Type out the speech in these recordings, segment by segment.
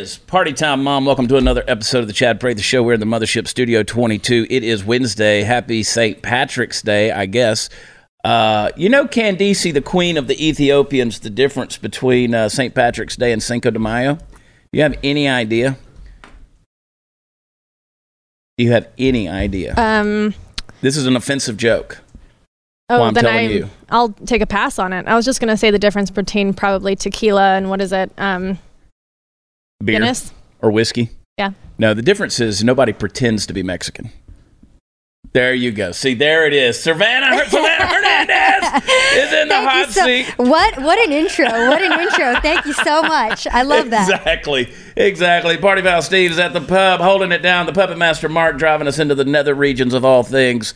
is party time, Mom. Welcome to another episode of the Chad Prade, the show. We're in the Mothership Studio 22. It is Wednesday. Happy St. Patrick's Day, I guess. You know, Candice, the queen of the Ethiopians, the difference between St. Patrick's Day and Cinco de Mayo? You have any idea? Do you have any idea? This is an offensive joke. Oh, I'm telling you. I'll take a pass on it. I was just going to say the difference between probably tequila and what is it? Beer. Guinness? Or whiskey? Yeah. No, the difference is nobody pretends to be Mexican. There you go. See, there it is. Savannah Hernandez is in the hot seat. What an intro. What an intro. Thank you so much. I love that. Exactly. Party Val Steve's at the pub, holding it down. The Puppet Master Mark driving us into the nether regions of all things.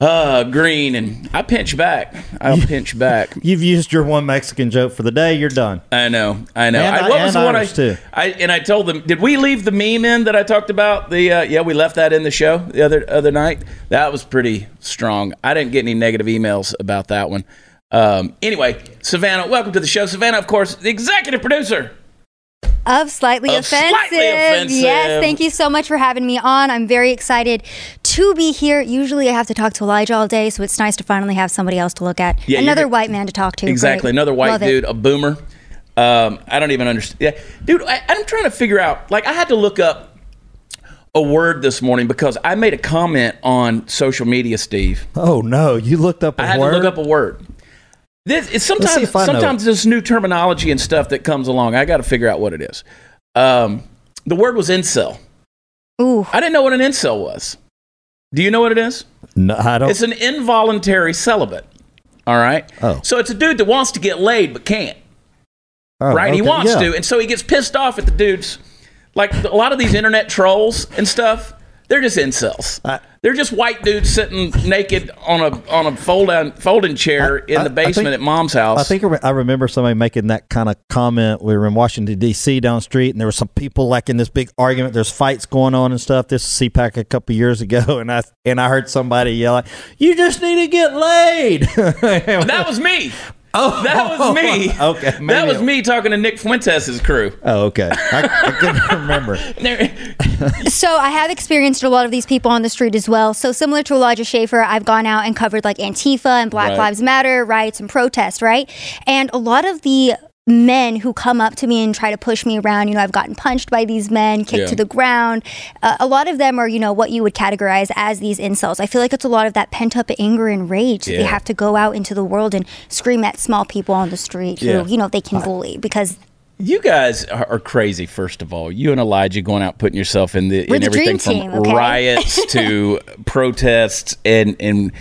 Green, and I pinch back. I'll pinch back. You've used your one Mexican joke for the day. You're done. I know. And I told them, did we leave the meme in that I talked about? Yeah, we left that in the show the other night. That was pretty strong. I didn't get any negative emails about that one. Anyway, Savannah, welcome to the show. Savannah, of course, the executive producer of Slightly Offensive. Yes, thank you so much for having me on. I'm very excited to be here. Usually I have to talk to Elijah all day, so it's nice to finally have somebody else to look at. Yeah, another white man to talk to. Exactly. Great. Another white dude, a boomer. I don't even understand. Yeah. Dude, I'm trying to figure out, I had to look up a word this morning because I made a comment on social media, Steve. Oh, no. You looked up a word? I had to look up a word. Sometimes there's new terminology and stuff that comes along. I got to figure out what it is. The word was incel. Ooh. I didn't know what an incel was. Do you know what it is? No, I don't. It's an involuntary celibate. All right? Oh. So it's a dude that wants to get laid but can't. Oh, right? Okay. He wants to. And so he gets pissed off at the dudes. A lot of these internet trolls and stuff, they're just incels. They're just white dudes sitting naked on a folding chair in the basement at mom's house. I think I remember somebody making that kind of comment. We were in Washington, D.C. down the street, and there were some people in this big argument. There's fights going on and stuff. This was CPAC a couple of years ago, and I heard somebody yell, "You just need to get laid." That was me. Oh, that was me. Okay, that was me talking to Nick Fuentes' crew. Oh, okay. I couldn't remember. So I have experienced a lot of these people on the street as well. So similar to Elijah Schaefer, I've gone out and covered Antifa and Black Lives Matter riots and protests, right? And a lot of the men who come up to me and try to push me around, I've gotten punched by these men, kicked to the ground. A lot of them are, what you would categorize as these incels. I feel like it's a lot of that pent up anger and rage. Yeah. They have to go out into the world and scream at small people on the street who, they can bully because... You guys are crazy, first of all. You and Elijah going out, putting yourself in everything from riots to protests and...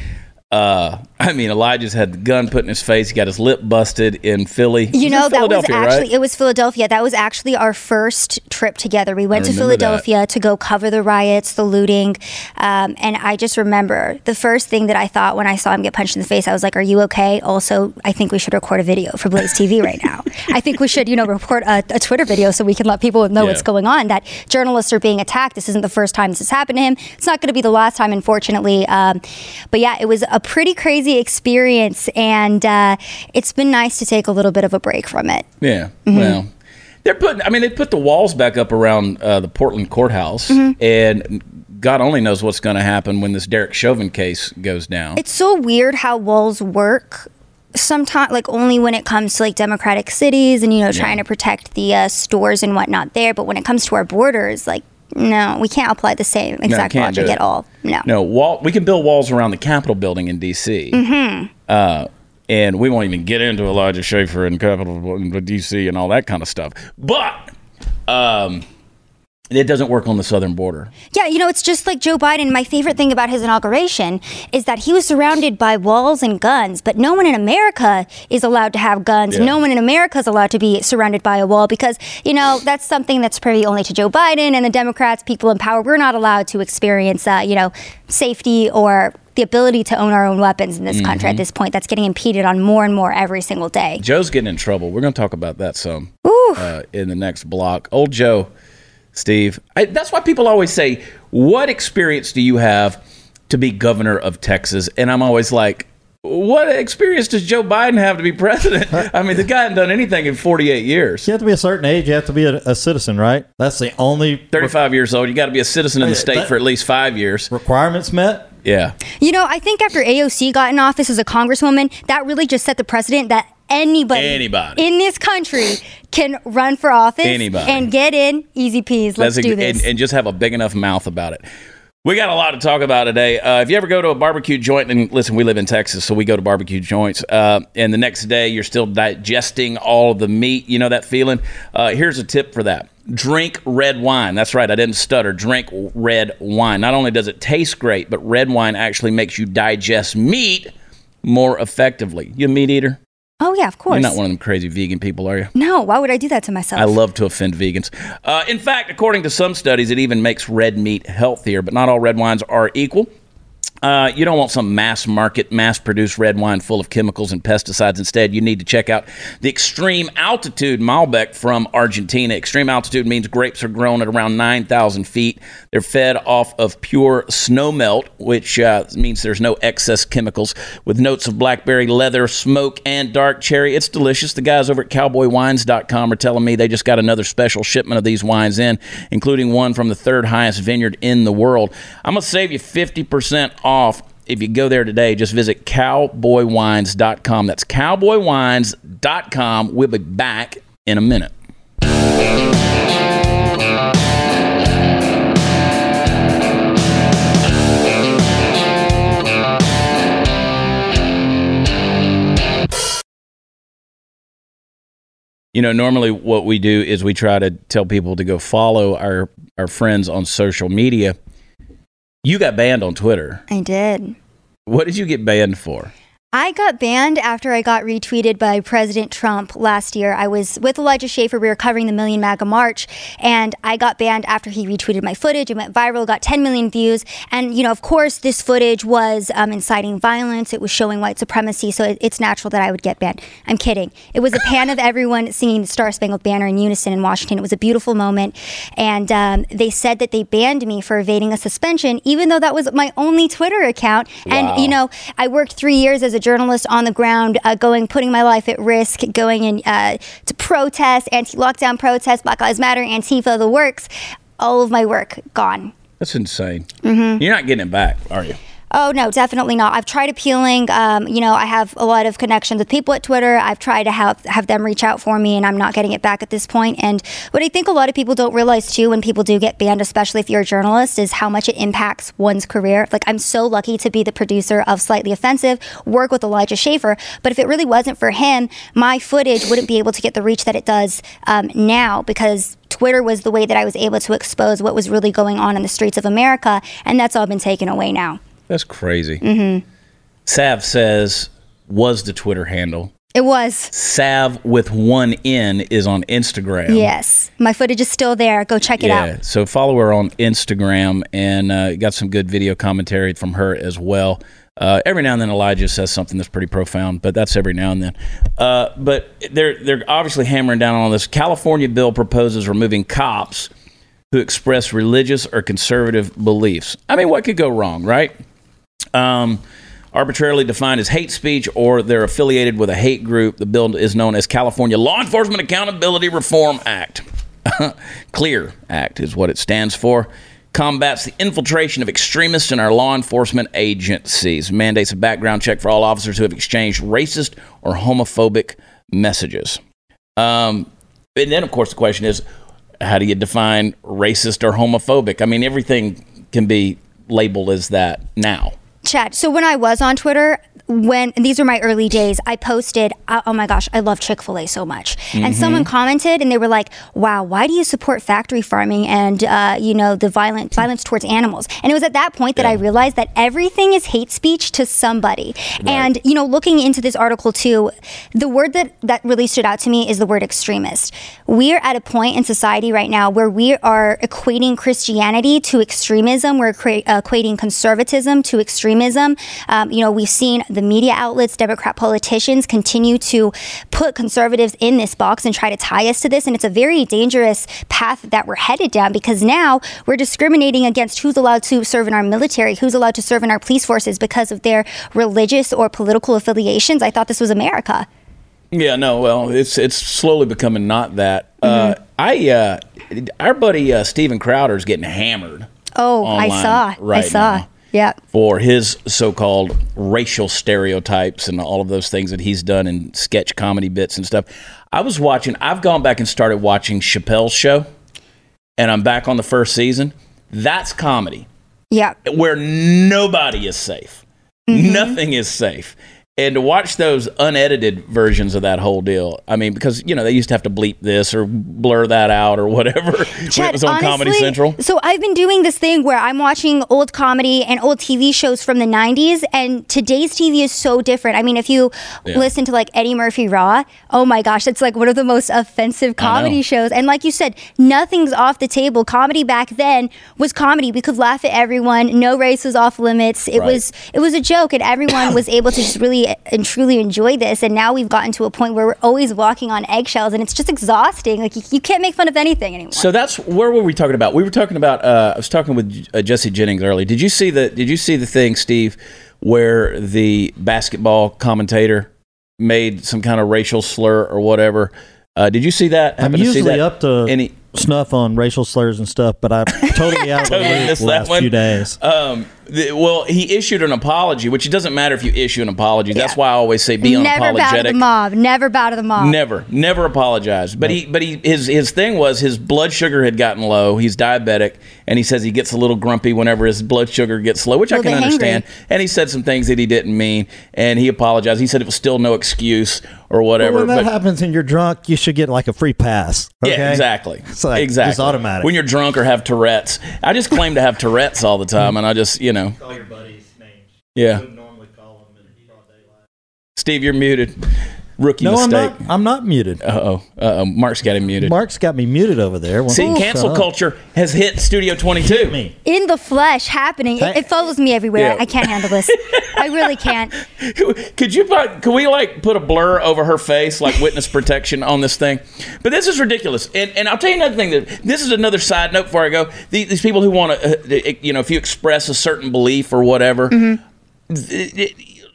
Elijah's had the gun put in his face. He got his lip busted in Philly. It was Philadelphia. That was actually our first trip together. We went to Philadelphia to go cover the riots, the looting. And I just remember the first thing that I thought when I saw him get punched in the face, I was like, "Are you okay?" Also, I think we should record a video for BlazeTV right now. I think we should, record a Twitter video so we can let people know what's going on, that journalists are being attacked. This isn't the first time this has happened to him. It's not going to be the last time, unfortunately. But yeah, it was a pretty crazy experience, and it's been nice to take a little bit of a break from it. Yeah, mm-hmm. Well, they put the walls back up around the Portland courthouse, mm-hmm. and God only knows what's going to happen when this Derek Chauvin case goes down. It's so weird how walls work. Sometimes, only when it comes to democratic cities and trying to protect the stores and whatnot there, but when it comes to our borders, no, we can't apply the same exact logic at all. No. We can build walls around the Capitol Building in D.C. Mm-hmm. And we won't even get into Elijah Schaefer and Capitol Building in D.C. and all that kind of stuff. But it doesn't work on the southern border. Yeah, it's just like Joe Biden. My favorite thing about his inauguration is that he was surrounded by walls and guns, but no one in America is allowed to have guns. Yeah. No one in America is allowed to be surrounded by a wall because, that's something that's privy only to Joe Biden and the Democrats, people in power. We're not allowed to experience, safety or the ability to own our own weapons in this mm-hmm. country at this point. That's getting impeded on more and more every single day. Joe's getting in trouble. We're going to talk about that some in the next block. Old Joe... Steve, that's why people always say, what experience do you have to be governor of Texas? And I'm always like, what experience does Joe Biden have to be president? I mean, the guy hasn't done anything in 48 years. You have to be a certain age. You have to be a citizen, right? That's the only... 35 years old. You got to be a citizen in the state for at least 5 years. Requirements met? Yeah. You know, I think after AOC got in office as a congresswoman, that really just set the precedent that anybody in this country can run for office and get in. Easy peas. Let's do this. And just have a big enough mouth about it. We got a lot to talk about today. If you ever go to a barbecue joint, and listen, we live in Texas, so we go to barbecue joints, and the next day you're still digesting all of the meat, you know that feeling? Here's a tip for that. Drink red wine. That's right, I didn't stutter. Drink red wine. Not only does it taste great, but red wine actually makes you digest meat more effectively. You a meat eater? Oh, yeah, of course. You're not one of them crazy vegan people, are you? No, why would I do that to myself? I love to offend vegans. In fact, according to some studies, it even makes red meat healthier, but not all red wines are equal. You don't want some mass-market, mass-produced red wine full of chemicals and pesticides. Instead, you need to check out the Extreme Altitude Malbec from Argentina. Extreme altitude means grapes are grown at around 9,000 feet. They're fed off of pure snowmelt, which means there's no excess chemicals, with notes of blackberry, leather, smoke, and dark cherry. It's delicious. The guys over at CowboyWines.com are telling me they just got another special shipment of these wines in, including one from the third highest vineyard in the world. I'm going to save you 50% off if you go there today. Just visit cowboywines.com. That's cowboywines.com. We'll be back in a minute. You know, normally what we do is we try to tell people to go follow our friends on social media. You got banned on Twitter. I did. What did you get banned for? I got banned after I got retweeted by President Trump last year. I was with Elijah Schaefer. We were covering the Million MAGA March, and I got banned after he retweeted my footage. It went viral, got 10 million views. And, you know, of course, this footage was inciting violence. It was showing white supremacy, so it's natural that I would get banned. I'm kidding. It was a pan of everyone singing the Star Spangled Banner in unison in Washington. It was a beautiful moment. And they said that they banned me for evading a suspension, even though that was my only Twitter account. Wow. And, you know, I worked 3 years as a journalist on the ground, putting my life at risk, going in to protest, anti-lockdown protests, Black Lives Matter, Antifa, the works. All of my work gone. That's insane. Mm-hmm. You're not getting it back, are you? Oh, no, definitely not. I've tried appealing. You know, I have a lot of connections with people at Twitter. I've tried to have them reach out for me, and I'm not getting it back at this point. And what I think a lot of people don't realize, too, when people do get banned, especially if you're a journalist, is how much it impacts one's career. Like, I'm so lucky to be the producer of Slightly Offensive, work with Elijah Schaefer. But if it really wasn't for him, my footage wouldn't be able to get the reach that it does now, because Twitter was the way that I was able to expose what was really going on in the streets of America. And that's all been taken away now. That's crazy. Mm-hmm. Sav says, was the Twitter handle. It was. Sav with one N is on Instagram. Yes. My footage is still there. Go check it out. Yeah. So follow her on Instagram, and got some good video commentary from her as well. Every now and then Elijah says something that's pretty profound, but that's every now and then. But they're obviously hammering down on this. California bill proposes removing cops who express religious or conservative beliefs. I mean, what could go wrong, right? Arbitrarily defined as hate speech, or they're affiliated with a hate group. The bill is known as California Law Enforcement Accountability Reform Act. CLEAR Act is what it stands for. Combats the infiltration of extremists in our law enforcement agencies. Mandates a background check for all officers who have exchanged racist or homophobic messages. And then, of course, the question is, how do you define racist or homophobic? I mean, everything can be labeled as that now. Chad, so when I was on Twitter, and these were my early days, I posted, oh my gosh, I love Chick-fil-A so much. Mm-hmm. And someone commented, and they were like, wow, why do you support factory farming and, you know, the violence towards animals? And it was at that point that I realized that everything is hate speech to somebody. Right. And, you know, looking into this article too, the word that really stood out to me is the word extremist. We're at a point in society right now where we are equating Christianity to extremism. We're equating conservatism to extremism. You know, we've seen the media outlets, Democrat politicians continue to put conservatives in this box and try to tie us to this. And it's a very dangerous path that we're headed down, because now we're discriminating against who's allowed to serve in our military, who's allowed to serve in our police forces because of their religious or political affiliations. I thought this was America. Yeah, no, well, it's slowly becoming not that. Mm-hmm. Our buddy Steven Crowder is getting hammered. Oh, I saw. Yeah. For his so-called racial stereotypes and all of those things that he's done in sketch comedy bits and stuff. I've gone back and started watching Chappelle's Show, and I'm back on the first season. That's comedy. Yeah. Where nobody is safe. Mm-hmm. Nothing is safe. And to watch those unedited versions of that whole deal, I mean, because, you know, they used to have to bleep this or blur that out or whatever, Chad, when it was on honestly, Comedy Central. So I've been doing this thing where I'm watching old comedy and old TV shows from the 90s, and today's TV is so different. I mean, if you listen to, like, Eddie Murphy Raw, oh my gosh, it's like one of the most offensive comedy shows. And like you said, nothing's off the table. Comedy back then was comedy. We could laugh at everyone. No race was off limits. It was a joke, and everyone was able to just really and truly enjoy this. And now we've gotten to a point where we're always walking on eggshells, and it's just exhausting. Like, you can't make fun of anything anymore. So that's where were we talking about? We were talking about I was talking with Jesse Jennings earlier. Did you see the thing, Steve, where the basketball commentator made some kind of racial slur or whatever? Did you see that? I'm usually to see that? Up to any snuff on racial slurs and stuff, but I'm totally out of the last few days. Well, he issued an apology, which it doesn't matter if you issue an apology. Yeah. That's why I always say be unapologetic. Never bow to the mob. Never apologize. But his thing was his blood sugar had gotten low. He's diabetic, and he says he gets a little grumpy whenever his blood sugar gets low, which I can understand. Hangry. And he said some things that he didn't mean, and he apologized. He said it was still no excuse or whatever. Well, when that happens and you're drunk, you should get like a free pass. Okay? Yeah, exactly. It's like just automatic. When you're drunk or have Tourette's. I just claim to have Tourette's all the time, and I just, you know. Call your buddies names. Yeah. You wouldn't normally call them in broad daylight. Steve, you're muted. Rookie mistake. I'm not muted. Uh-oh. Mark's got him muted. Mark's got me muted over there. Well, see, cancel culture has hit Studio 22. Hit me. In the flesh, happening. It follows me everywhere. Yeah. I can't handle this. I really can't. Could we like put a blur over her face, like witness protection on this thing? But this is ridiculous. And I'll tell you another thing. This is another side note before I go. These people who want to, if you express a certain belief or whatever,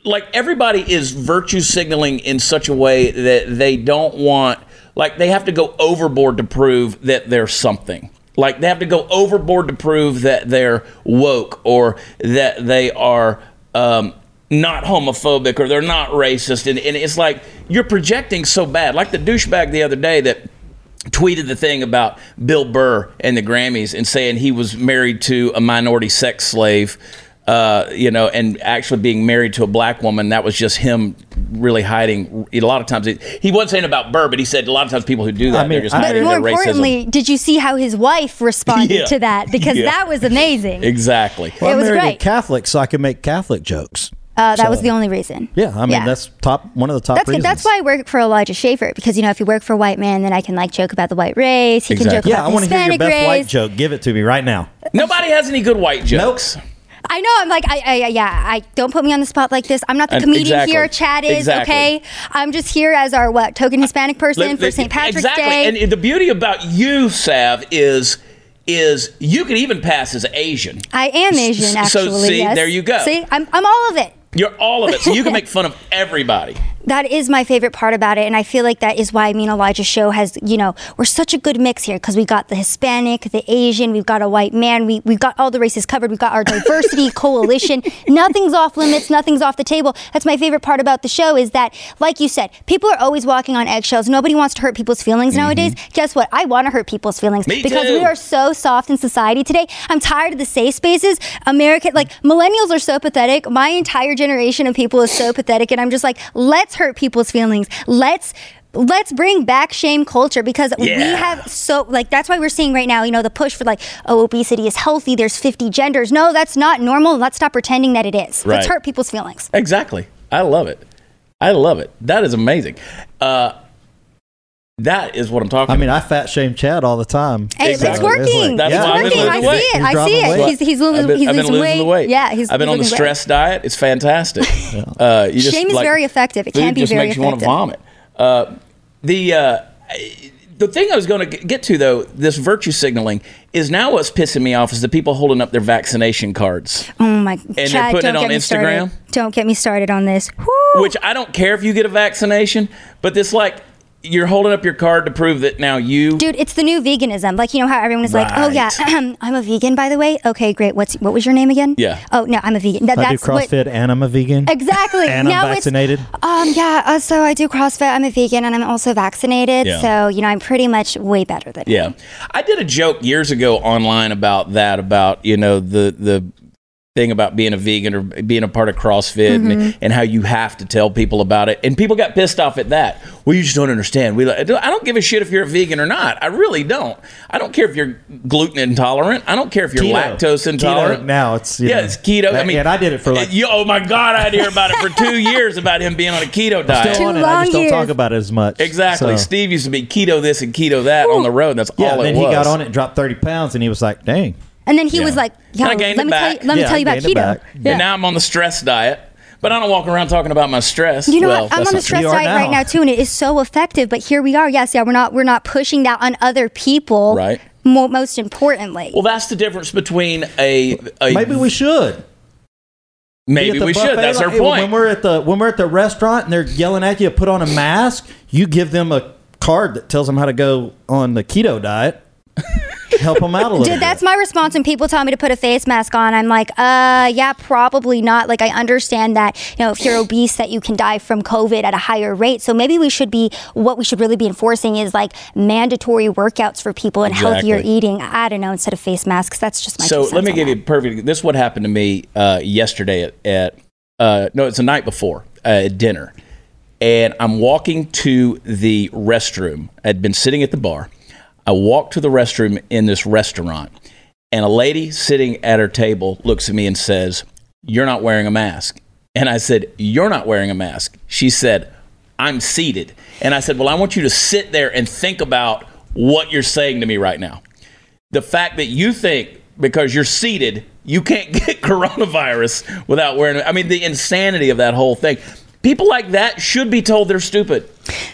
like, everybody is virtue signaling in such a way that they don't want, like, they have to go overboard to prove that they're something. Like, they have to go overboard to prove that they're woke, or that they are not homophobic, or they're not racist. And it's like, you're projecting so bad. Like the douchebag the other day that tweeted the thing about Bill Burr and the Grammys and saying he was married to a minority sex slave. And actually being married to a black woman, that was just him really hiding. A lot of times, he wasn't saying about Burr, but he said a lot of times people who do that, they're just hiding their racism. But more importantly, did you see how his wife responded to that? Because that was amazing. Exactly. Well, it was great. I'm married to Catholic, so I could make Catholic jokes. That was the only reason. Yeah, I mean, that's one of the top reasons. That's why I work for Elijah Schaefer, because, if you work for a white man, then I can, like, joke about the white race. He can joke about the Hispanic race. Yeah, I want to hear your best white joke. Give it to me right now. Nobody has any good white jokes. Nope. I know. I'm like, I don't put me on the spot like this. I'm not the comedian here. Chad is okay. I'm just here as our token Hispanic person for St. Patrick's Day. Exactly. And the beauty about you, Sav, is you can even pass as Asian. I am Asian, actually. So see, yes. There you go. See, I'm all of it. You're all of it. So you can make fun of everybody. That is my favorite part about it, and I feel like that is why Elijah's show has, we're such a good mix here, because we got the Hispanic, the Asian, we've got a white man, we've got all the races covered, we've got our diversity coalition. Nothing's off limits, nothing's off the table. That's my favorite part about the show, is that, like you said, people are always walking on eggshells. Nobody wants to hurt people's feelings nowadays. Guess what? I want to hurt people's feelings. Me because too. We are so soft in society today. I'm tired of the safe spaces. Millennials are so pathetic. My entire generation of people is so pathetic, and I'm just like, let's hurt people's feelings. Let's bring back shame culture, because we have so, like, that's why we're seeing right now, the push for, like, obesity is healthy. There's 50 genders. No, that's not normal. Let's stop pretending that it is. Right. Let's hurt people's feelings. Exactly. I love it. That is amazing. That is what I'm talking about. I mean, I fat shame Chad all the time. Hey, exactly. It's working. That's why I've been losing weight. I see it. He's losing weight. Yeah, I've been on the stress diet. It's fantastic. Yeah. Shame is very effective. It can be very effective. It just makes you want to vomit. The thing I was going to get to, though, this virtue signaling is now what's pissing me off is the people holding up their vaccination cards. Oh, my God. And they're putting it on Instagram. Don't get me started on this. Woo! Which I don't care if you get a vaccination, but this, like, you're holding up your card to prove that now you... Dude, it's the new veganism. Like, you know how everyone is right. Like, oh, yeah, I'm a vegan, by the way. Okay, great. What was your name again? Yeah. Oh, no, I'm a vegan. I do CrossFit and I'm a vegan. Exactly. And now I'm vaccinated. So I do CrossFit, I'm a vegan, and I'm also vaccinated. Yeah. So, you know, I'm pretty much way better than you. Yeah. I did a joke years ago online about that, about, you know, the thing about being a vegan or being a part of CrossFit and how you have to tell people about it, and people got pissed off at that. Well, you just don't understand. I don't give a shit if you're a vegan or not. I really don't. I don't care if you're gluten intolerant. I don't care if you're lactose intolerant. Keto. Now it's it's keto. That, I mean, and I did it for oh my God, I'd hear about it for 2 years about him being on a keto diet. I'm still on it. I just don't talk about it as much. Exactly. So. Steve used to be keto this and keto that on the road. That's all it was. And then he got on it, and dropped 30 pounds, and he was like, dang. And then he was like, let me tell you about keto. Yeah. And now I'm on the stress diet, but I don't walk around talking about my stress. You know what? I'm on the stress diet right now, too, and it is so effective. But here we are. Yes, we're not pushing that on other people, right? Most importantly. Well, that's the difference between a maybe we should. Maybe we should. That's our point. When we're at the restaurant and they're yelling at you, put on a mask, you give them a card that tells them how to go on the keto diet. Help them out a little bit. That's my response when people tell me to put a face mask on. I'm like, yeah, probably not. Like, I understand that, you know, if you're obese, that you can die from COVID at a higher rate. So maybe what we should really be enforcing is like mandatory workouts for people and healthier eating. I don't know, instead of face masks. That's just my two cents. So let me give you perfect. This is what happened to me yesterday it's the night before at dinner, and I'm walking to the restroom. I'd been sitting at the bar. I walked to the restroom in this restaurant, and a lady sitting at her table looks at me and says, "You're not wearing a mask." And I said, "You're not wearing a mask." She said, "I'm seated." And I said, "Well, I want you to sit there and think about what you're saying to me right now. The fact that you think because you're seated, you can't get coronavirus without wearing it." I mean, the insanity of that whole thing. People like that should be told they're stupid.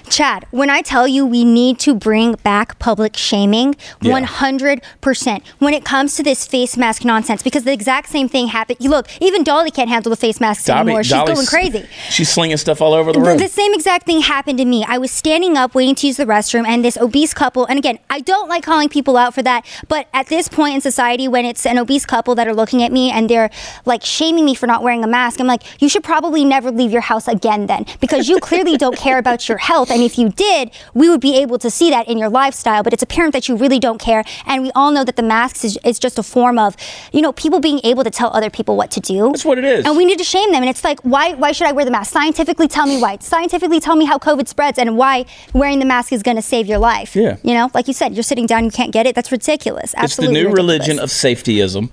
Chad, when I tell you we need to bring back public shaming, 100% when it comes to this face mask nonsense, because the exact same thing happened. You look, even Dolly can't handle the face masks anymore. Dolly's going crazy. She's slinging stuff all over the room. The same exact thing happened to me. I was standing up waiting to use the restroom, and this obese couple, and again, I don't like calling people out for that, but at this point in society, when it's an obese couple that are looking at me and they're like shaming me for not wearing a mask, I'm like, you should probably never leave your house again then, because you clearly don't care about your health, and if you did, we would be able to see that in your lifestyle. But it's apparent that you really don't care, and we all know that the masks is just a form of, you know, people being able to tell other people what to do. That's what it is, and we need to shame them. And it's like, why should I wear the mask? Scientifically tell me why. Scientifically tell me how COVID spreads and why wearing the mask is going to save your life. Yeah, you know, like you said, you're sitting down, you can't get it. That's ridiculous. Absolutely, it's the new religion of safetyism.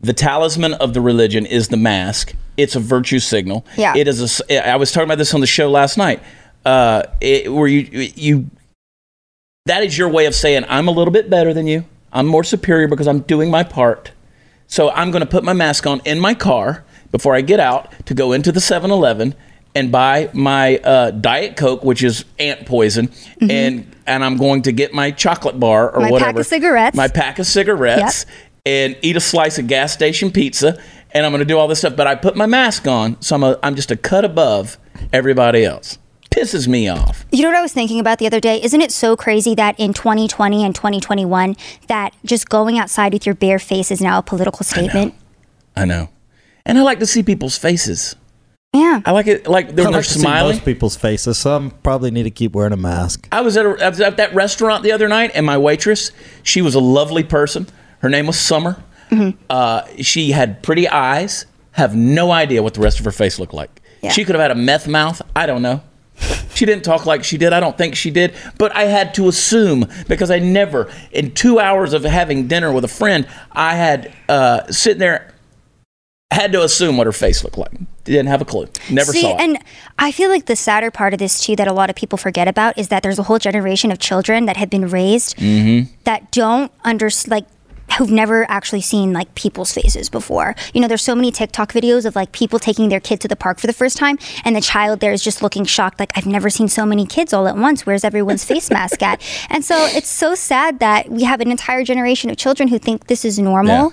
The talisman of the religion is the mask. It's a virtue signal. Yeah, it is. I was talking about this on the show last night. That is your way of saying, I'm a little bit better than you. I'm more superior because I'm doing my part. So I'm going to put my mask on in my car before I get out to go into the 7-Eleven and buy my Diet Coke, which is ant poison, and I'm going to get my chocolate bar or whatever. My pack of cigarettes, and eat a slice of gas station pizza, and I'm going to do all this stuff. But I put my mask on, so I'm just a cut above everybody else. Pisses me off. You know what I was thinking about the other day? Isn't it so crazy that in 2020 and 2021 that just going outside with your bare face is now a political statement? I know. And I like to see people's faces. Yeah. I like it. Like when they're smiling. I like to see most people's faces. Some probably need to keep wearing a mask. I was at that restaurant the other night, and my waitress, she was a lovely person. Her name was Summer. Mm-hmm. She had pretty eyes. Have no idea what the rest of her face looked like. Yeah. She could have had a meth mouth. I don't know. She didn't talk like she did. I don't think she did. But I had to assume, because I never, in 2 hours of having dinner with a friend, I had to assume what her face looked like. Didn't have a clue. Never saw it. And I feel like the sadder part of this, too, that a lot of people forget about is that there's a whole generation of children that have been raised that don't understand, like, who've never actually seen, like, people's faces before. You know, there's so many TikTok videos of, like, people taking their kid to the park for the first time, and the child there is just looking shocked, like, I've never seen so many kids all at once. Where's everyone's face mask at? And so it's so sad that we have an entire generation of children who think this is normal,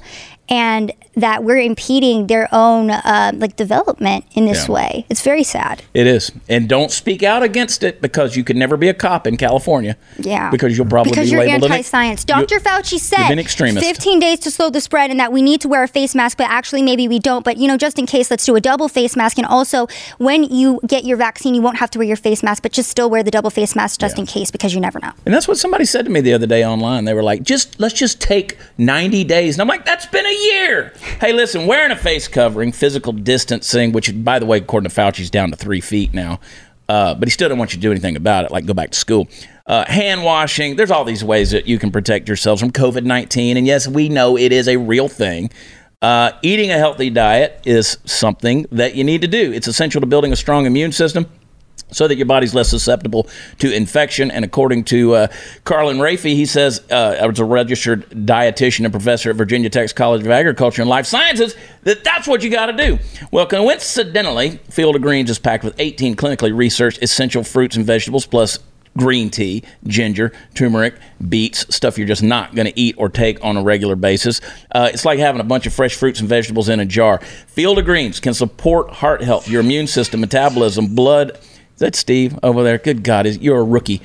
and that we're impeding their own, like, development in this way. It's very sad. It is. And don't speak out against it, because you can never be a cop in California. Yeah. Because you'll probably be labeled anti-science. Dr. Fauci said 15 days to slow the spread, and that we need to wear a face mask, but actually maybe we don't. But, you know, just in case, let's do a double face mask. And also, when you get your vaccine, you won't have to wear your face mask, but just still wear the double face mask just in case, because you never know. And that's what somebody said to me the other day online. They were like, let's just take 90 days. And I'm like, that's been a year. Hey, listen, wearing a face covering, physical distancing, which, by the way, according to Fauci, is down to 3 feet now. But he still doesn't want you to do anything about it, like go back to school. Hand washing. There's all these ways that you can protect yourselves from COVID-19. And yes, we know it is a real thing. Eating a healthy diet is something that you need to do. It's essential to building a strong immune system, so that your body's less susceptible to infection. And according to Carlin Rafee, he says, as a registered dietitian and professor at Virginia Tech's College of Agriculture and Life Sciences, that's what you got to do. Well, coincidentally, Field of Greens is packed with 18 clinically researched essential fruits and vegetables, plus green tea, ginger, turmeric, beets, stuff you're just not going to eat or take on a regular basis. It's like having a bunch of fresh fruits and vegetables in a jar. Field of Greens can support heart health, your immune system, metabolism, blood. Is that Steve over there? Good God, you're a rookie.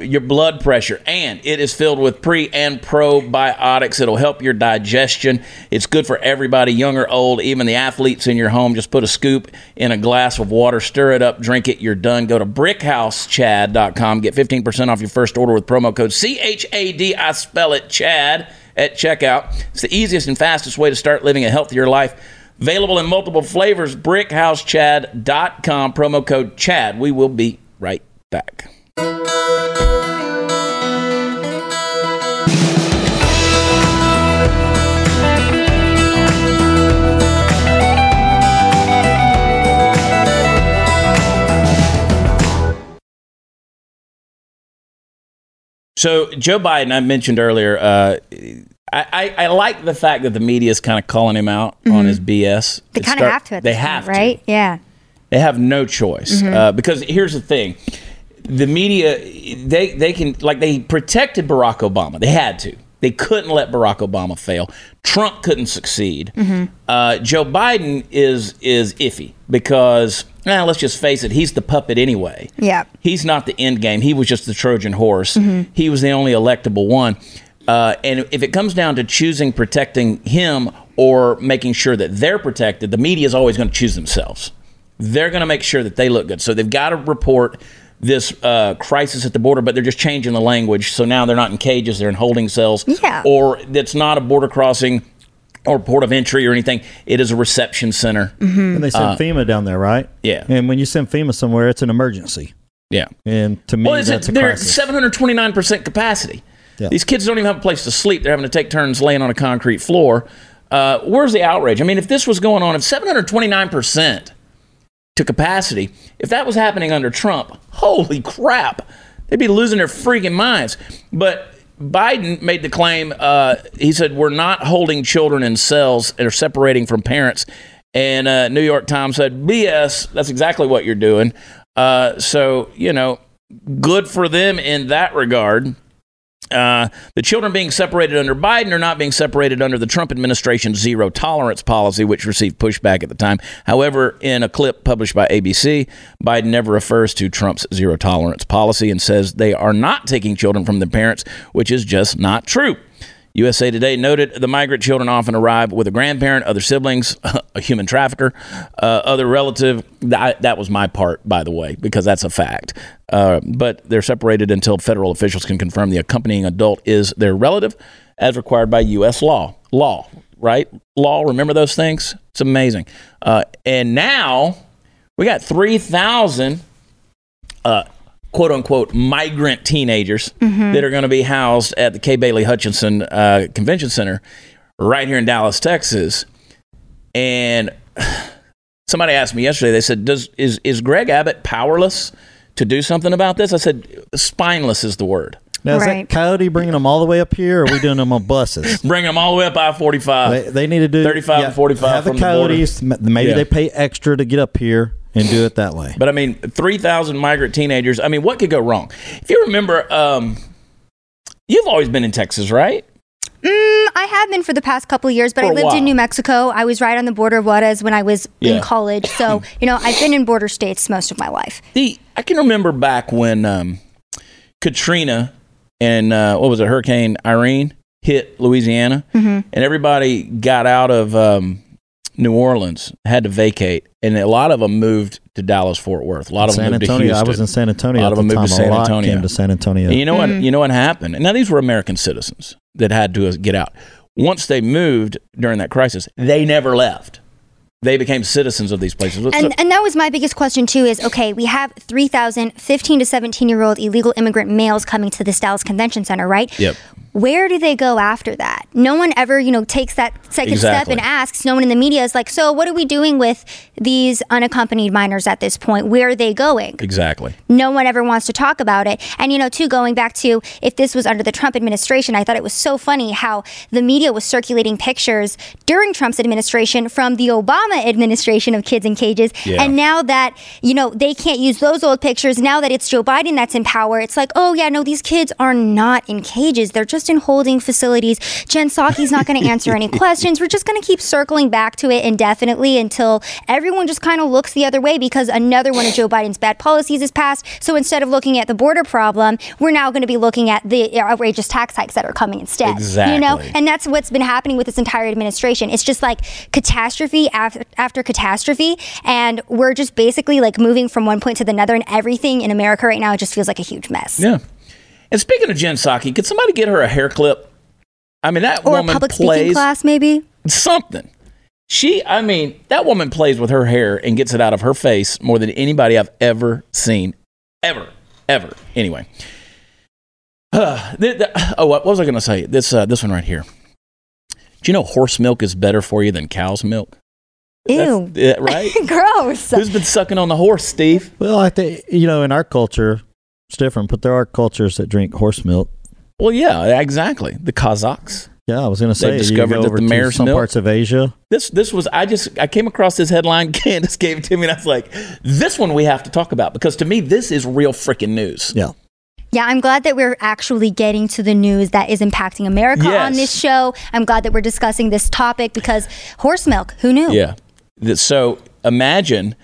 Your blood pressure, and it is filled with pre and probiotics. It'll help your digestion. It's good for everybody, young or old, even the athletes in your home. Just put a scoop in a glass of water, stir it up, drink it, you're done. Go to BrickhouseChad.com. Get 15% off your first order with promo code CHAD. I spell it Chad at checkout. It's the easiest and fastest way to start living a healthier life. Available in multiple flavors, BrickhouseChad.com, promo code CHAD. We will be right back. So Joe Biden, I mentioned earlier, I like the fact that the media is kind of calling him out on his BS. They kind of have to. They have to. Right? Yeah. They have no choice. Because here's the thing. The media, they can, like, they protected Barack Obama. They had to. They couldn't let Barack Obama fail. Trump couldn't succeed. Joe Biden is iffy because, let's just face it, he's the puppet anyway. Yeah. He's not the end game. He was just the Trojan horse. He was the only electable one. And if it comes down to choosing protecting him or making sure that they're protected, the media is always going to choose themselves. They're going to make sure that they look good. So they've got to report this crisis at the border, but they're just changing the language. So now they're not in cages, they're in holding cells. Yeah. Or it's not a border crossing or port of entry or anything. It is a reception center. And they send FEMA down there, right? Yeah. And when you send FEMA somewhere, it's an emergency. Yeah. And to me, that's a crisis. They're at 729% capacity. Yeah. These kids don't even have a place to sleep. They're having to take turns laying on a concrete floor. Where's the outrage? I mean, if this was going on, if 729% to capacity, if that was happening under Trump, holy crap, they'd be losing their freaking minds. But Biden made the claim, he said, we're not holding children in cells and are separating from parents. And New York Times said, BS, that's exactly what you're doing. So, you know, good for them in that regard. The children being separated under Biden are not being separated under the Trump administration's zero tolerance policy, which received pushback at the time. However, in a clip published by ABC, Biden never refers to Trump's zero tolerance policy and says they are not taking children from their parents, which is just not true. USA Today noted the migrant children often arrive with a grandparent, other siblings, a human trafficker, other relative. That was my part, by the way, because that's a fact. But they're separated until federal officials can confirm the accompanying adult is their relative, as required by U.S. law. Law, right? Law, remember those things? It's amazing. And now we got 3,000 quote-unquote migrant teenagers that are going to be housed at the K. Bailey Hutchinson Convention Center right here in Dallas, Texas. And Somebody asked me yesterday, they said, is Greg Abbott powerless to do something about this? I said, spineless is the word. Now, is that Coyote bringing them all the way up here, or are we doing them on buses? Bring them all the way up I-45. They need to do 35 and 45 have from the Coyotes, border. Maybe they pay extra to get up here and do it that way. But, I mean, 3,000 migrant teenagers. I mean, what could go wrong? If you remember, you've always been in Texas, right? I have been for the past couple of years, but I lived in New Mexico. I was right on the border of Juarez when I was in college. So, you know, I've been in border states most of my life. I can remember back when Katrina and, what was it, Hurricane Irene hit Louisiana, and everybody got out of New Orleans, had to vacate, and a lot of them moved to Dallas-Fort Worth. A lot of them moved to Houston. I was in San Antonio. A lot of them moved to San Antonio. Came to San Antonio. And you know what? You know what happened? And now these were American citizens that had to get out. Once they moved during that crisis, they never left. They became citizens of these places. And, and that was my biggest question, too, is, okay, we have 3,000 15 to 17-year-old illegal immigrant males coming to this Dallas Convention Center, right? Yep. Where do they go after that? No one ever, you know, takes that second step and asks. No one in the media is like, so what are we doing with these unaccompanied minors at this point? Where are they going? Exactly. No one ever wants to talk about it. And, you know, too, going back to if this was under the Trump administration, I thought it was so funny how the media was circulating pictures during Trump's administration from the Obama administration of kids in cages. Yeah. And now that, you know, they can't use those old pictures, now that it's Joe Biden that's in power, it's like, oh, yeah, no, these kids are not in cages. They're just in holding facilities. Jen Psaki's not going to answer any questions. We're just going to keep circling back to it indefinitely until everyone just kind of looks the other way because another one of Joe Biden's bad policies is passed. So instead of looking at the border problem, we're now going to be looking at the outrageous tax hikes that are coming instead. Exactly. You know, and that's what's been happening with this entire administration. It's just like catastrophe after catastrophe, and we're just basically like moving from one point to the other, and everything in America right now just feels like a huge mess. Yeah. And speaking of Jen Psaki, could somebody get her a hair clip? I mean, that woman plays. Or a public speaking class, maybe? Something. I mean, that woman plays with her hair and gets it out of her face more than anybody I've ever seen. Ever. Anyway. What was I going to say? This one right here. Do you know horse milk is better for you than cow's milk? Ew. That's, right? Gross. Who's been sucking on the horse, Steve? Well, I think, you know, in our culture... It's different, but there are cultures that drink horse milk. Well, yeah, exactly. The Kazakhs. Yeah, I was going to say they discovered that the mare's milk. Some parts of Asia. I came across this headline. Candace gave it to me, and I was like, "This one we have to talk about," because to me, this is real freaking news. Yeah, I'm glad that we're actually getting to the news that is impacting America on this show. I'm glad that we're discussing this topic because horse milk. Who knew? Yeah. So imagine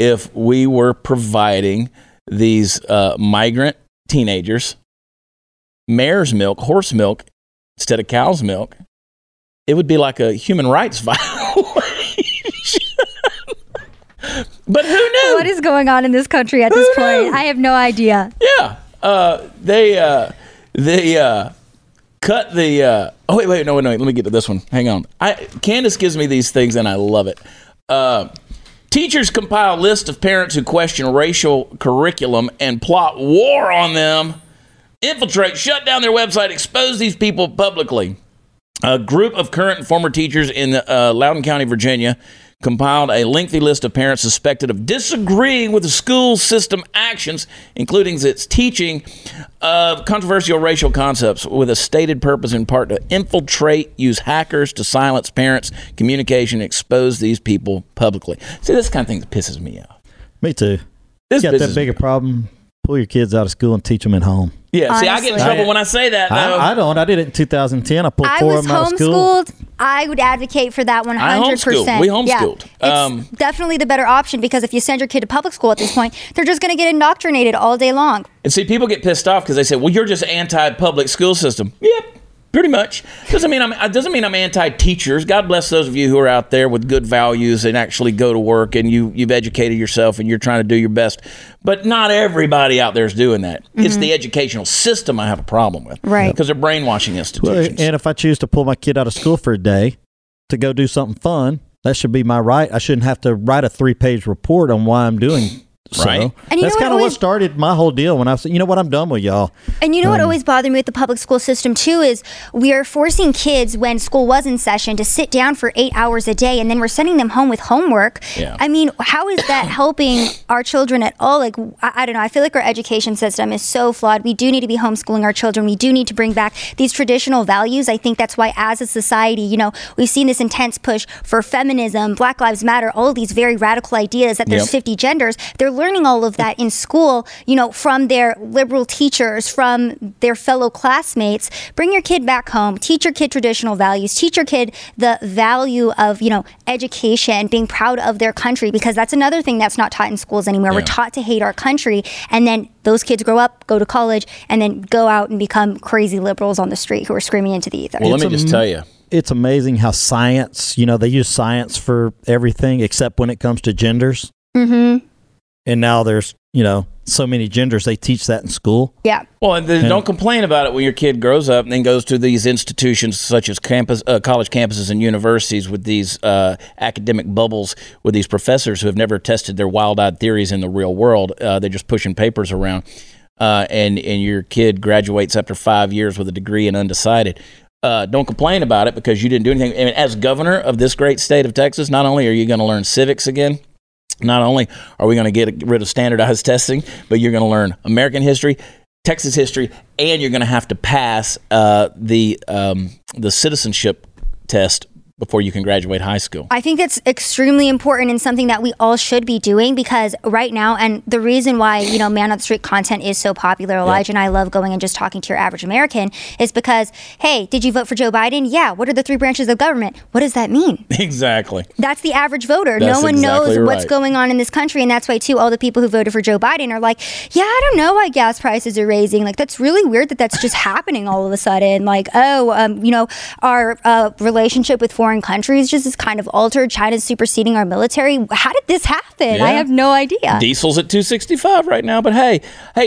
if we were providing these migrant teenagers mare's milk, horse milk, instead of cow's milk. It would be like a human rights violation. But who knew? What is going on in this country at this point? I have no idea. Yeah. They cut the... wait, let me get to this one. Hang on. Candace gives me these things and I love it. Teachers compile a list of parents who question racial curriculum and plot war on them, infiltrate, shut down their website, expose these people publicly. A group of current and former teachers in Loudoun County, Virginia, compiled a lengthy list of parents suspected of disagreeing with the school system actions, including its teaching of controversial racial concepts with a stated purpose in part to infiltrate, use hackers to silence parents' communication, expose these people publicly. See, this kind of thing pisses me off. Me too. You got that big a problem, pull your kids out of school and teach them at home. Yeah, honestly. See, I get in trouble when I say that. I don't. I did it in 2010. I pulled four of them out of school. I would advocate for that 100%. We homeschooled. Yeah, it's definitely the better option because if you send your kid to public school at this point, they're just going to get indoctrinated all day long. And see, people get pissed off because they say, well, you're just anti-public school system. Yep, pretty much. Doesn't mean I'm anti-teachers. God bless those of you who are out there with good values and actually go to work and you've educated yourself and you're trying to do your best. But not everybody out there is doing that. Mm-hmm. It's the educational system I have a problem with. Right. Because they're brainwashing institutions. And if I choose to pull my kid out of school for a day to go do something fun, that should be my right. I shouldn't have to write a 3-page report on why I'm doing Right. So that's kind of what started my whole deal when I said, you know what, I'm done with y'all. And you know what always bothered me with the public school system, too, is we are forcing kids when school was in session to sit down for 8 hours a day, and then we're sending them home with homework. Yeah. I mean, how is that helping our children at all? Like, I don't know. I feel like our education system is so flawed. We do need to be homeschooling our children. We do need to bring back these traditional values. I think that's why, as a society, you know, we've seen this intense push for feminism, Black Lives Matter, all of these very radical ideas that there's 50 genders. They're learning all of that in school, you know, from their liberal teachers, from their fellow classmates. Bring your kid back home, teach your kid traditional values, teach your kid the value of, you know, education, being proud of their country, because that's another thing that's not taught in schools anymore. Yeah. We're taught to hate our country, and then those kids grow up, go to college, and then go out and become crazy liberals on the street who are screaming into the ether. Well, let me just tell you. It's amazing how science, you know, they use science for everything except when it comes to genders. Mm-hmm. And now there's, you know, so many genders. They teach that in school. Yeah. Well, and then don't complain about it when your kid grows up and then goes to these institutions such as campus, college campuses and universities with these academic bubbles with these professors who have never tested their wild-eyed theories in the real world. They're just pushing papers around. And your kid graduates after 5 years with a degree and undecided. Don't complain about it because you didn't do anything. I mean, as governor of this great state of Texas, not only are you going to learn civics again, not only are we going to get rid of standardized testing, but you're going to learn American history, Texas history, and you're going to have to pass the citizenship test before you can graduate high school. I think that's extremely important and something that we all should be doing, because right now, and the reason why, you know, Man on the Street content is so popular, Elijah and I love going and just talking to your average American, is because, hey, did you vote for Joe Biden? Yeah. What are the three branches of government? What does that mean? Exactly. That's the average voter. That's no one exactly knows what's going on in this country. And that's why, too, all the people who voted for Joe Biden are like, yeah, I don't know why gas prices are raising. Like, that's really weird that that's just happening all of a sudden. Like, you know, our relationship with foreign countries just is kind of altered. China's superseding our military. How did this happen? Yeah. I have no idea. Diesel's at $2.65 right now, but hey,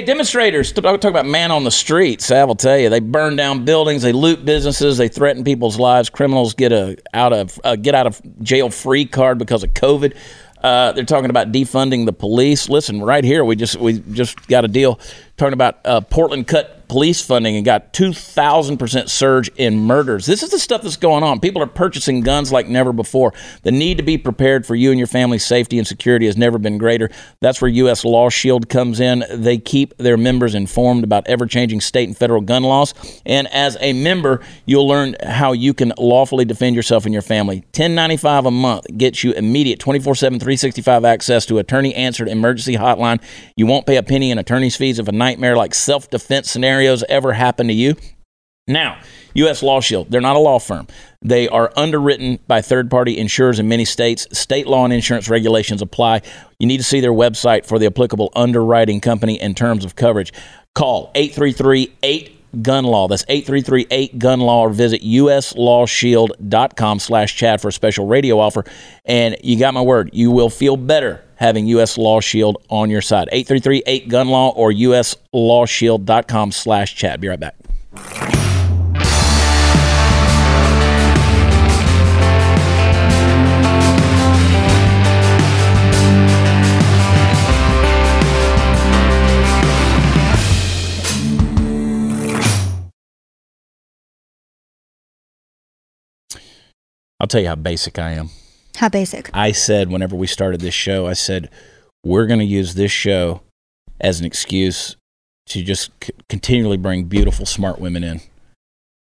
demonstrators, talk about Man on the Streets. I will tell you, they burn down buildings, they loot businesses, they threaten people's lives. Criminals get out of jail free card because of COVID. They're talking about defunding the police. Listen, right here, we just got a deal talking about Portland cut police funding and got 2,000% surge in murders. This is the stuff that's going on. People are purchasing guns like never before. The need to be prepared for you and your family's safety and security has never been greater. That's where U.S. Law Shield comes in. They keep their members informed about ever-changing state and federal gun laws. And as a member, you'll learn how you can lawfully defend yourself and your family. $10.95 a month gets you immediate 24/7, 365 access to attorney-answered emergency hotline. You won't pay a penny in attorney's fees if a nightmare like self-defense scenarios ever happen to you. Now, U.S. Law Shield, they're not a law firm. They are underwritten by third-party insurers in many states. State law and insurance regulations apply. You need to see their website for the applicable underwriting company and terms of coverage. Call 833-8-GUN-LAW. That's 833-8-GUN-LAW, or visit uslawshield.com/Chad for a special radio offer. And you got my word, you will feel better having U.S. Law Shield on your side. 833-8-GUN-LAW or uslawshield.com/Chad. Be right back. I'll tell you how basic I am. How basic? I said, whenever we started this show, I said, we're going to use this show as an excuse to just continually bring beautiful, smart women in.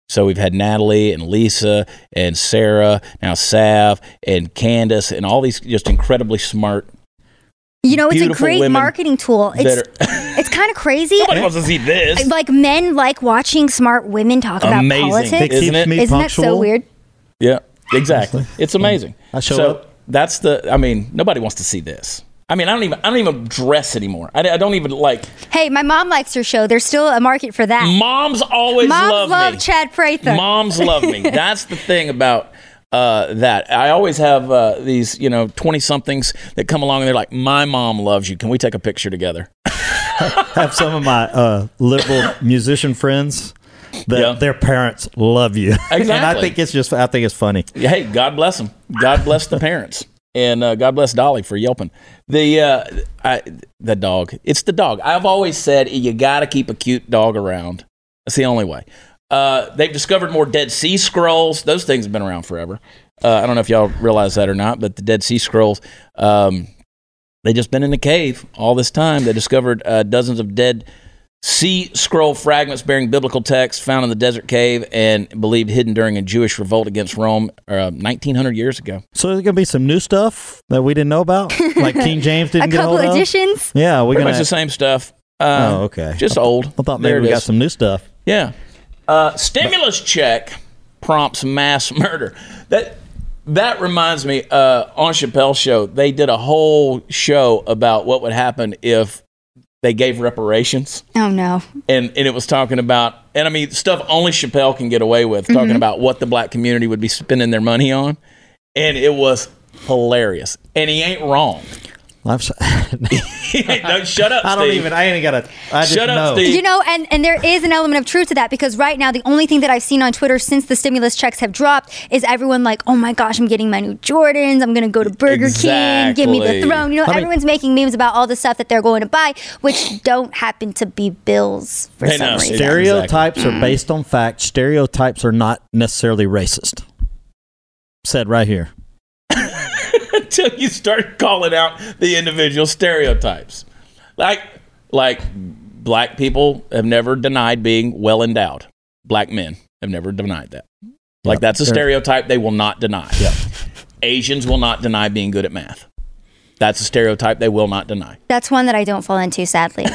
So we've had Natalie and Lisa and Sarah, now Sav and Candace, and all these just incredibly smart. You know, it's a great marketing tool. It's kind of crazy. Nobody wants to see this. Like, men like watching smart women talk about politics. Isn't that so weird? Yeah. Exactly. It's amazing. I show up. That's nobody wants to see this. I mean, I don't even dress anymore. I don't even like. Hey, my mom likes your show. There's still a market for that. Moms love Chad Prade. Moms love me. That's the thing about that. I always have these, you know, 20-somethings that come along and they're like, my mom loves you. Can we take a picture together? I have some of my liberal musician friends. Their parents love you. Exactly. And I think it's funny. Hey, God bless them. God bless the parents. And God bless Dolly for yelping. The dog. It's the dog. I've always said you got to keep a cute dog around. That's the only way. They've discovered more Dead Sea Scrolls. Those things have been around forever. I don't know if y'all realize that or not, but the Dead Sea Scrolls, they just been in the cave all this time. They discovered dozens of Dead Sea Scroll fragments bearing biblical texts found in the desert cave and believed hidden during a Jewish revolt against Rome 1,900 years ago. So there's going to be some new stuff that we didn't know about? Like King James didn't get hold of? A couple editions? Yeah. We're pretty much the same stuff. Oh, okay. Just old. I thought maybe we got some new stuff. Yeah. Stimulus check prompts mass murder. That reminds me, on Chappelle's Show, they did a whole show about what would happen if they gave reparations. Oh, no. And it was talking about, and I mean, stuff only Chappelle can get away with, talking about what the black community would be spending their money on. And it was hilarious. And he ain't wrong. No, shut up, Steve. I just know. You know, and there is an element of truth to that, because right now the only thing that I've seen on Twitter since the stimulus checks have dropped is everyone like, oh my gosh, I'm getting my new Jordans, I'm gonna go to Burger King, give me the throne. You know, everyone's making memes about all the stuff that they're going to buy, which don't happen to be bills for some reason. Stereotypes are based on fact. Stereotypes are not necessarily racist. Said right here. Until you start calling out the individual stereotypes. Like black people have never denied being well endowed. Black men have never denied that. Like that's a stereotype they will not deny. Yep. Asians will not deny being good at math. That's a stereotype they will not deny. That's one that I don't fall into, sadly.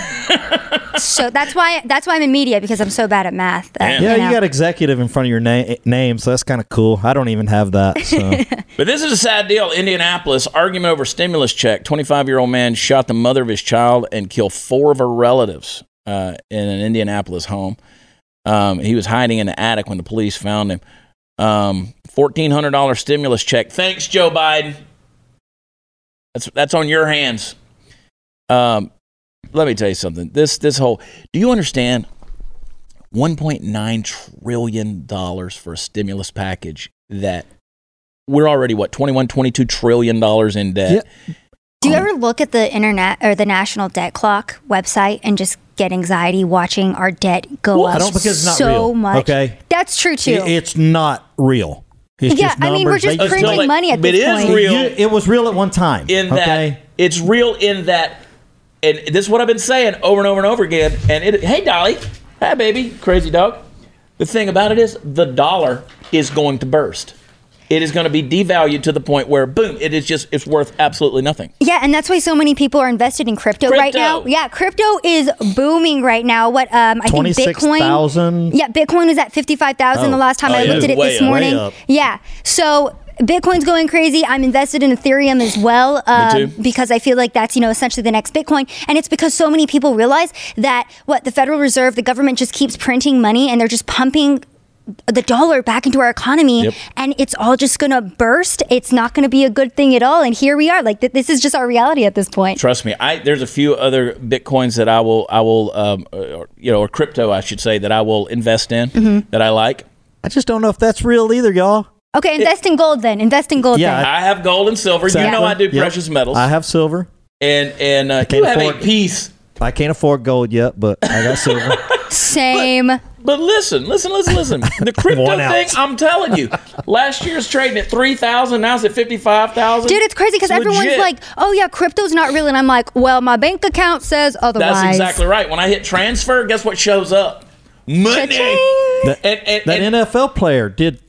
So that's why I'm in media, because I'm so bad at math. You got executive in front of your name, so that's kind of cool. I don't even have that. So. But this is a sad deal. Indianapolis, argument over stimulus check. 25-year-old man shot the mother of his child and killed four of her relatives in an Indianapolis home. He was hiding in the attic when the police found him. $1,400 stimulus check. Thanks, Joe Biden. That's on your hands. Let me tell you something. This whole, do you understand $1.9 trillion for a stimulus package that we're already, what, $22 trillion in debt? Yeah. Do you ever look at the internet or the National Debt Clock website and just get anxiety watching our debt go up? I don't, because it's not so real. Much. Okay. That's true, too. It's not real. It's just numbers. I mean, we're just printing money at this point. It is real. It was real at one time. It's real in that. And this is what I've been saying over and over and over again. And hey, Dolly. Hi, baby. Crazy dog. The thing about it is the dollar is going to burst. It is going to be devalued to the point where, boom, it's worth absolutely nothing. Yeah, and that's why so many people are invested in crypto right now. Yeah, crypto is booming right now. What I think Bitcoin. Yeah, Bitcoin was at 55,000 the last time I looked at it this morning. Yeah, so Bitcoin's going crazy. I'm invested in Ethereum as well, because I feel like that's, essentially the next Bitcoin. And it's because so many people realize that the Federal Reserve, the government just keeps printing money and they're just pumping the dollar back into our economy, and it's all just going to burst. It's not going to be a good thing at all. And here we are. Like this is just our reality at this point. Trust me. There's a few other Bitcoins that or crypto, I should say, that I will invest in that I like. I just don't know if that's real either, y'all. Okay, invest in gold then. Yeah, I have gold and silver. Exactly. You know I do precious metals. I have silver. And you have a piece. I can't afford gold yet, but I got silver. Same. But listen. The crypto thing, I'm telling you. Last year's trading at 3,000. Now it's at 55,000. Dude, it's crazy because everyone's like, oh yeah, crypto's not real. And I'm like, well, my bank account says otherwise. That's exactly right. When I hit transfer, guess what shows up? Money. And that NFL player did.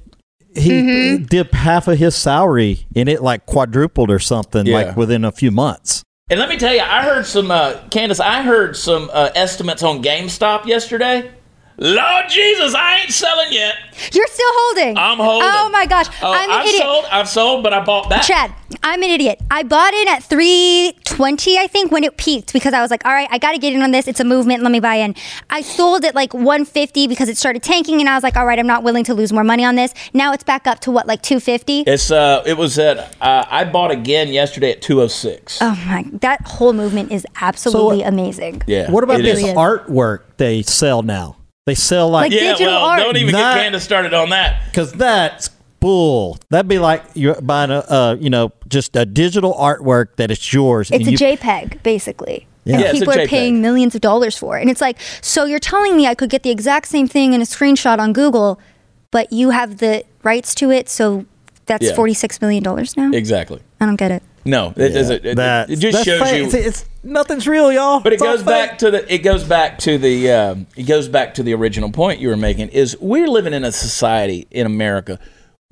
He did half of his salary, and it quadrupled or something within a few months. And let me tell you, I heard some, Candace, estimates on GameStop yesterday. Lord Jesus, I ain't selling yet. You're still holding. I'm holding. Oh my gosh, I'm an idiot. I've sold, but I bought back. Chad, I'm an idiot. I bought in at 320, I think, when it peaked, because I was like, all right, I got to get in on this. It's a movement. Let me buy in. I sold at 150 because it started tanking, and I was like, all right, I'm not willing to lose more money on this. Now it's back up to 250? It's I bought again yesterday at 206. Oh my, that whole movement is absolutely amazing. Yeah. What about this artwork they sell now? They sell digital art. Don't even get Candace started on that. Because that's bull. That'd be like you're buying a, you know, just a digital artwork that it's yours. It's JPEG, basically. Yeah. And people are paying millions of dollars for it. And it's like, so you're telling me I could get the exact same thing in a screenshot on Google, but you have the rights to it, so that's $46 million now? Exactly. I don't get it. No, it doesn't. It just shows you it's nothing's real, y'all. But it goes back to the original point you were making. Is we're living in a society in America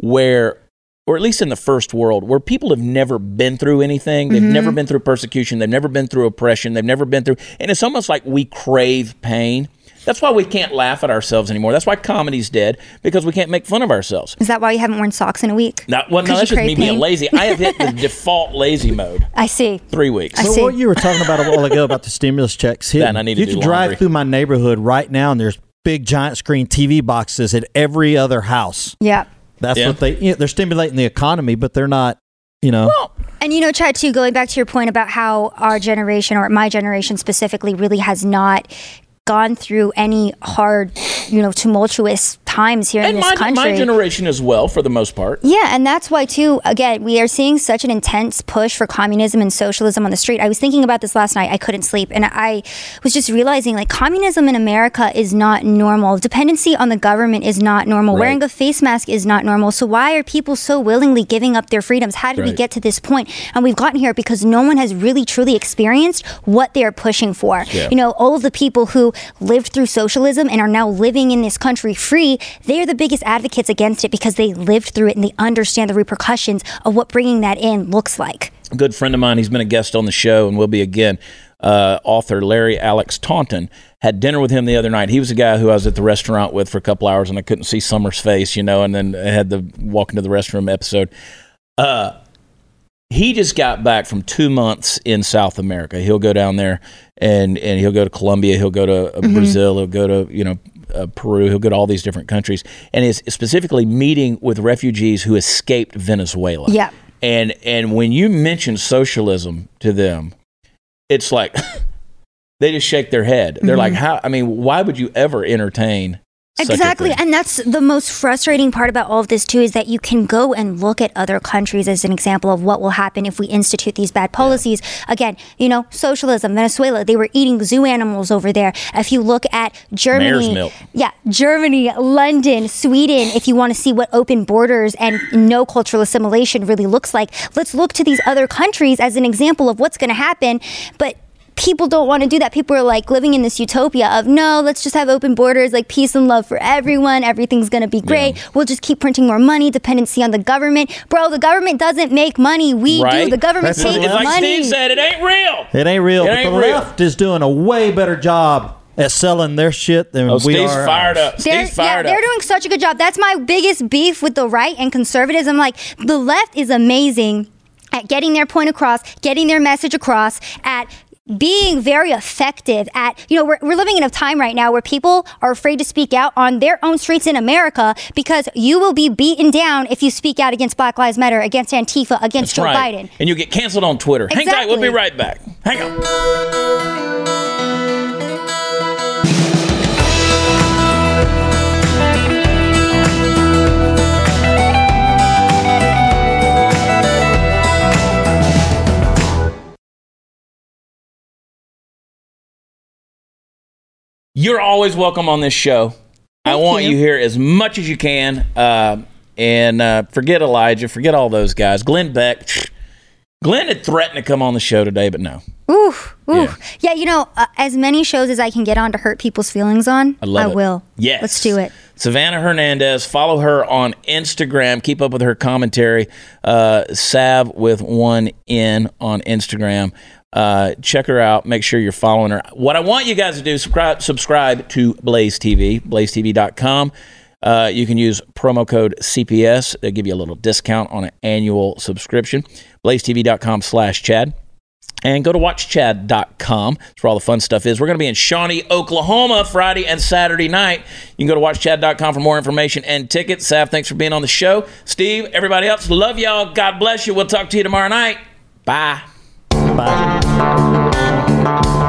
where, or at least in the first world, where people have never been through anything. They've never been through persecution. They've never been through oppression. They've never been through, and it's almost like we crave pain. That's why we can't laugh at ourselves anymore. That's why comedy's dead, because we can't make fun of ourselves. Is that why you haven't worn socks in a week? No, that's just me being lazy. I have hit the default lazy mode. I see. 3 weeks. So what you were talking about a while ago about the stimulus checks here. You can drive through my neighborhood right now, and there's big giant screen TV boxes at every other house. Yeah. That's what they're stimulating the economy, but they're not, you know. Well, and you know, Chad, too, going back to your point about how our generation, or my generation specifically, really has not gone through any hard, you know, tumultuous times here in this country. And my generation as well, for the most part. Yeah, and that's why, too, again, we are seeing such an intense push for communism and socialism on the street. I was thinking about this last night. I couldn't sleep. And I was just realizing, like, communism in America is not normal. Dependency on the government is not normal. Right. Wearing a face mask is not normal. So why are people so willingly giving up their freedoms? How did we get to this point? And we've gotten here because no one has really, truly experienced what they are pushing for. Yeah. You know, all of the people who lived through socialism and are now living in this country free, they're the biggest advocates against it because they lived through it and they understand the repercussions of what bringing that in looks like. A good friend of mine, he's been a guest on the show and will be again, author Larry Alex Taunton, had dinner with him the other night. He was a guy who I was at the restaurant with for a couple hours and I couldn't see Summer's face, you know, and then I had the walk into the restroom episode. He just got back from 2 months in South America. He'll go down there and he'll go to Colombia. He'll go to Brazil. He'll go to, you know, Peru. He'll go to all these different countries. And is specifically meeting with refugees who escaped Venezuela. Yeah. And when you mention socialism to them, it's like they just shake their head. They're like, how? I mean, why would you ever entertain? Exactly. And that's the most frustrating part about all of this, too, is that you can go and look at other countries as an example of what will happen if we institute these bad policies. Yeah. Again, you know, socialism, Venezuela, they were eating zoo animals over there. If you look at Germany, mare's milk. Yeah, Germany, London, Sweden, if you want to see what open borders and no cultural assimilation really looks like, let's look to these other countries as an example of what's going to happen. But people don't want to do that. People are like living in this utopia of, no, let's just have open borders, like peace and love for everyone. Everything's going to be great. Yeah. We'll just keep printing more money, dependency on the government. Bro, the government doesn't make money. We do. The government takes money. Like Steve said, it ain't real. It ain't real. But the left is doing a way better job at selling their shit than we are. Steve's fired up. They're doing such a good job. That's my biggest beef with the right and conservatives. I'm like, the left is amazing at getting their point across, getting their message across, at being very effective at, you know, we're living in a time right now where people are afraid to speak out on their own streets in America because you will be beaten down if you speak out against Black Lives Matter, against Antifa, against Joe Biden. And you'll get canceled on Twitter. Exactly. Hang tight, we'll be right back. Hang on. You're always welcome on this show. I want you here as much as you can. And forget Elijah. Forget all those guys. Glenn Beck. Glenn had threatened to come on the show today, but no. Ooh. Yeah, you know, as many shows as I can get on to hurt people's feelings on, I will. Yes. Let's do it. Savannah Hernandez. Follow her on Instagram. Keep up with her commentary. Sav with one N on Instagram. Check her out. Make sure you're following her. What I want you guys to do is subscribe to Blaze TV, blazetv.com. You can use promo code CPS. They'll give you a little discount on an annual subscription. blazetv.com/Chad. And go to watchchad.com. That's where all the fun stuff is. We're going to be in Shawnee, Oklahoma, Friday and Saturday night. You can go to watchchad.com for more information and tickets. Sav, thanks for being on the show. Steve, everybody else, love y'all. God bless you. We'll talk to you tomorrow night. Bye. Bye.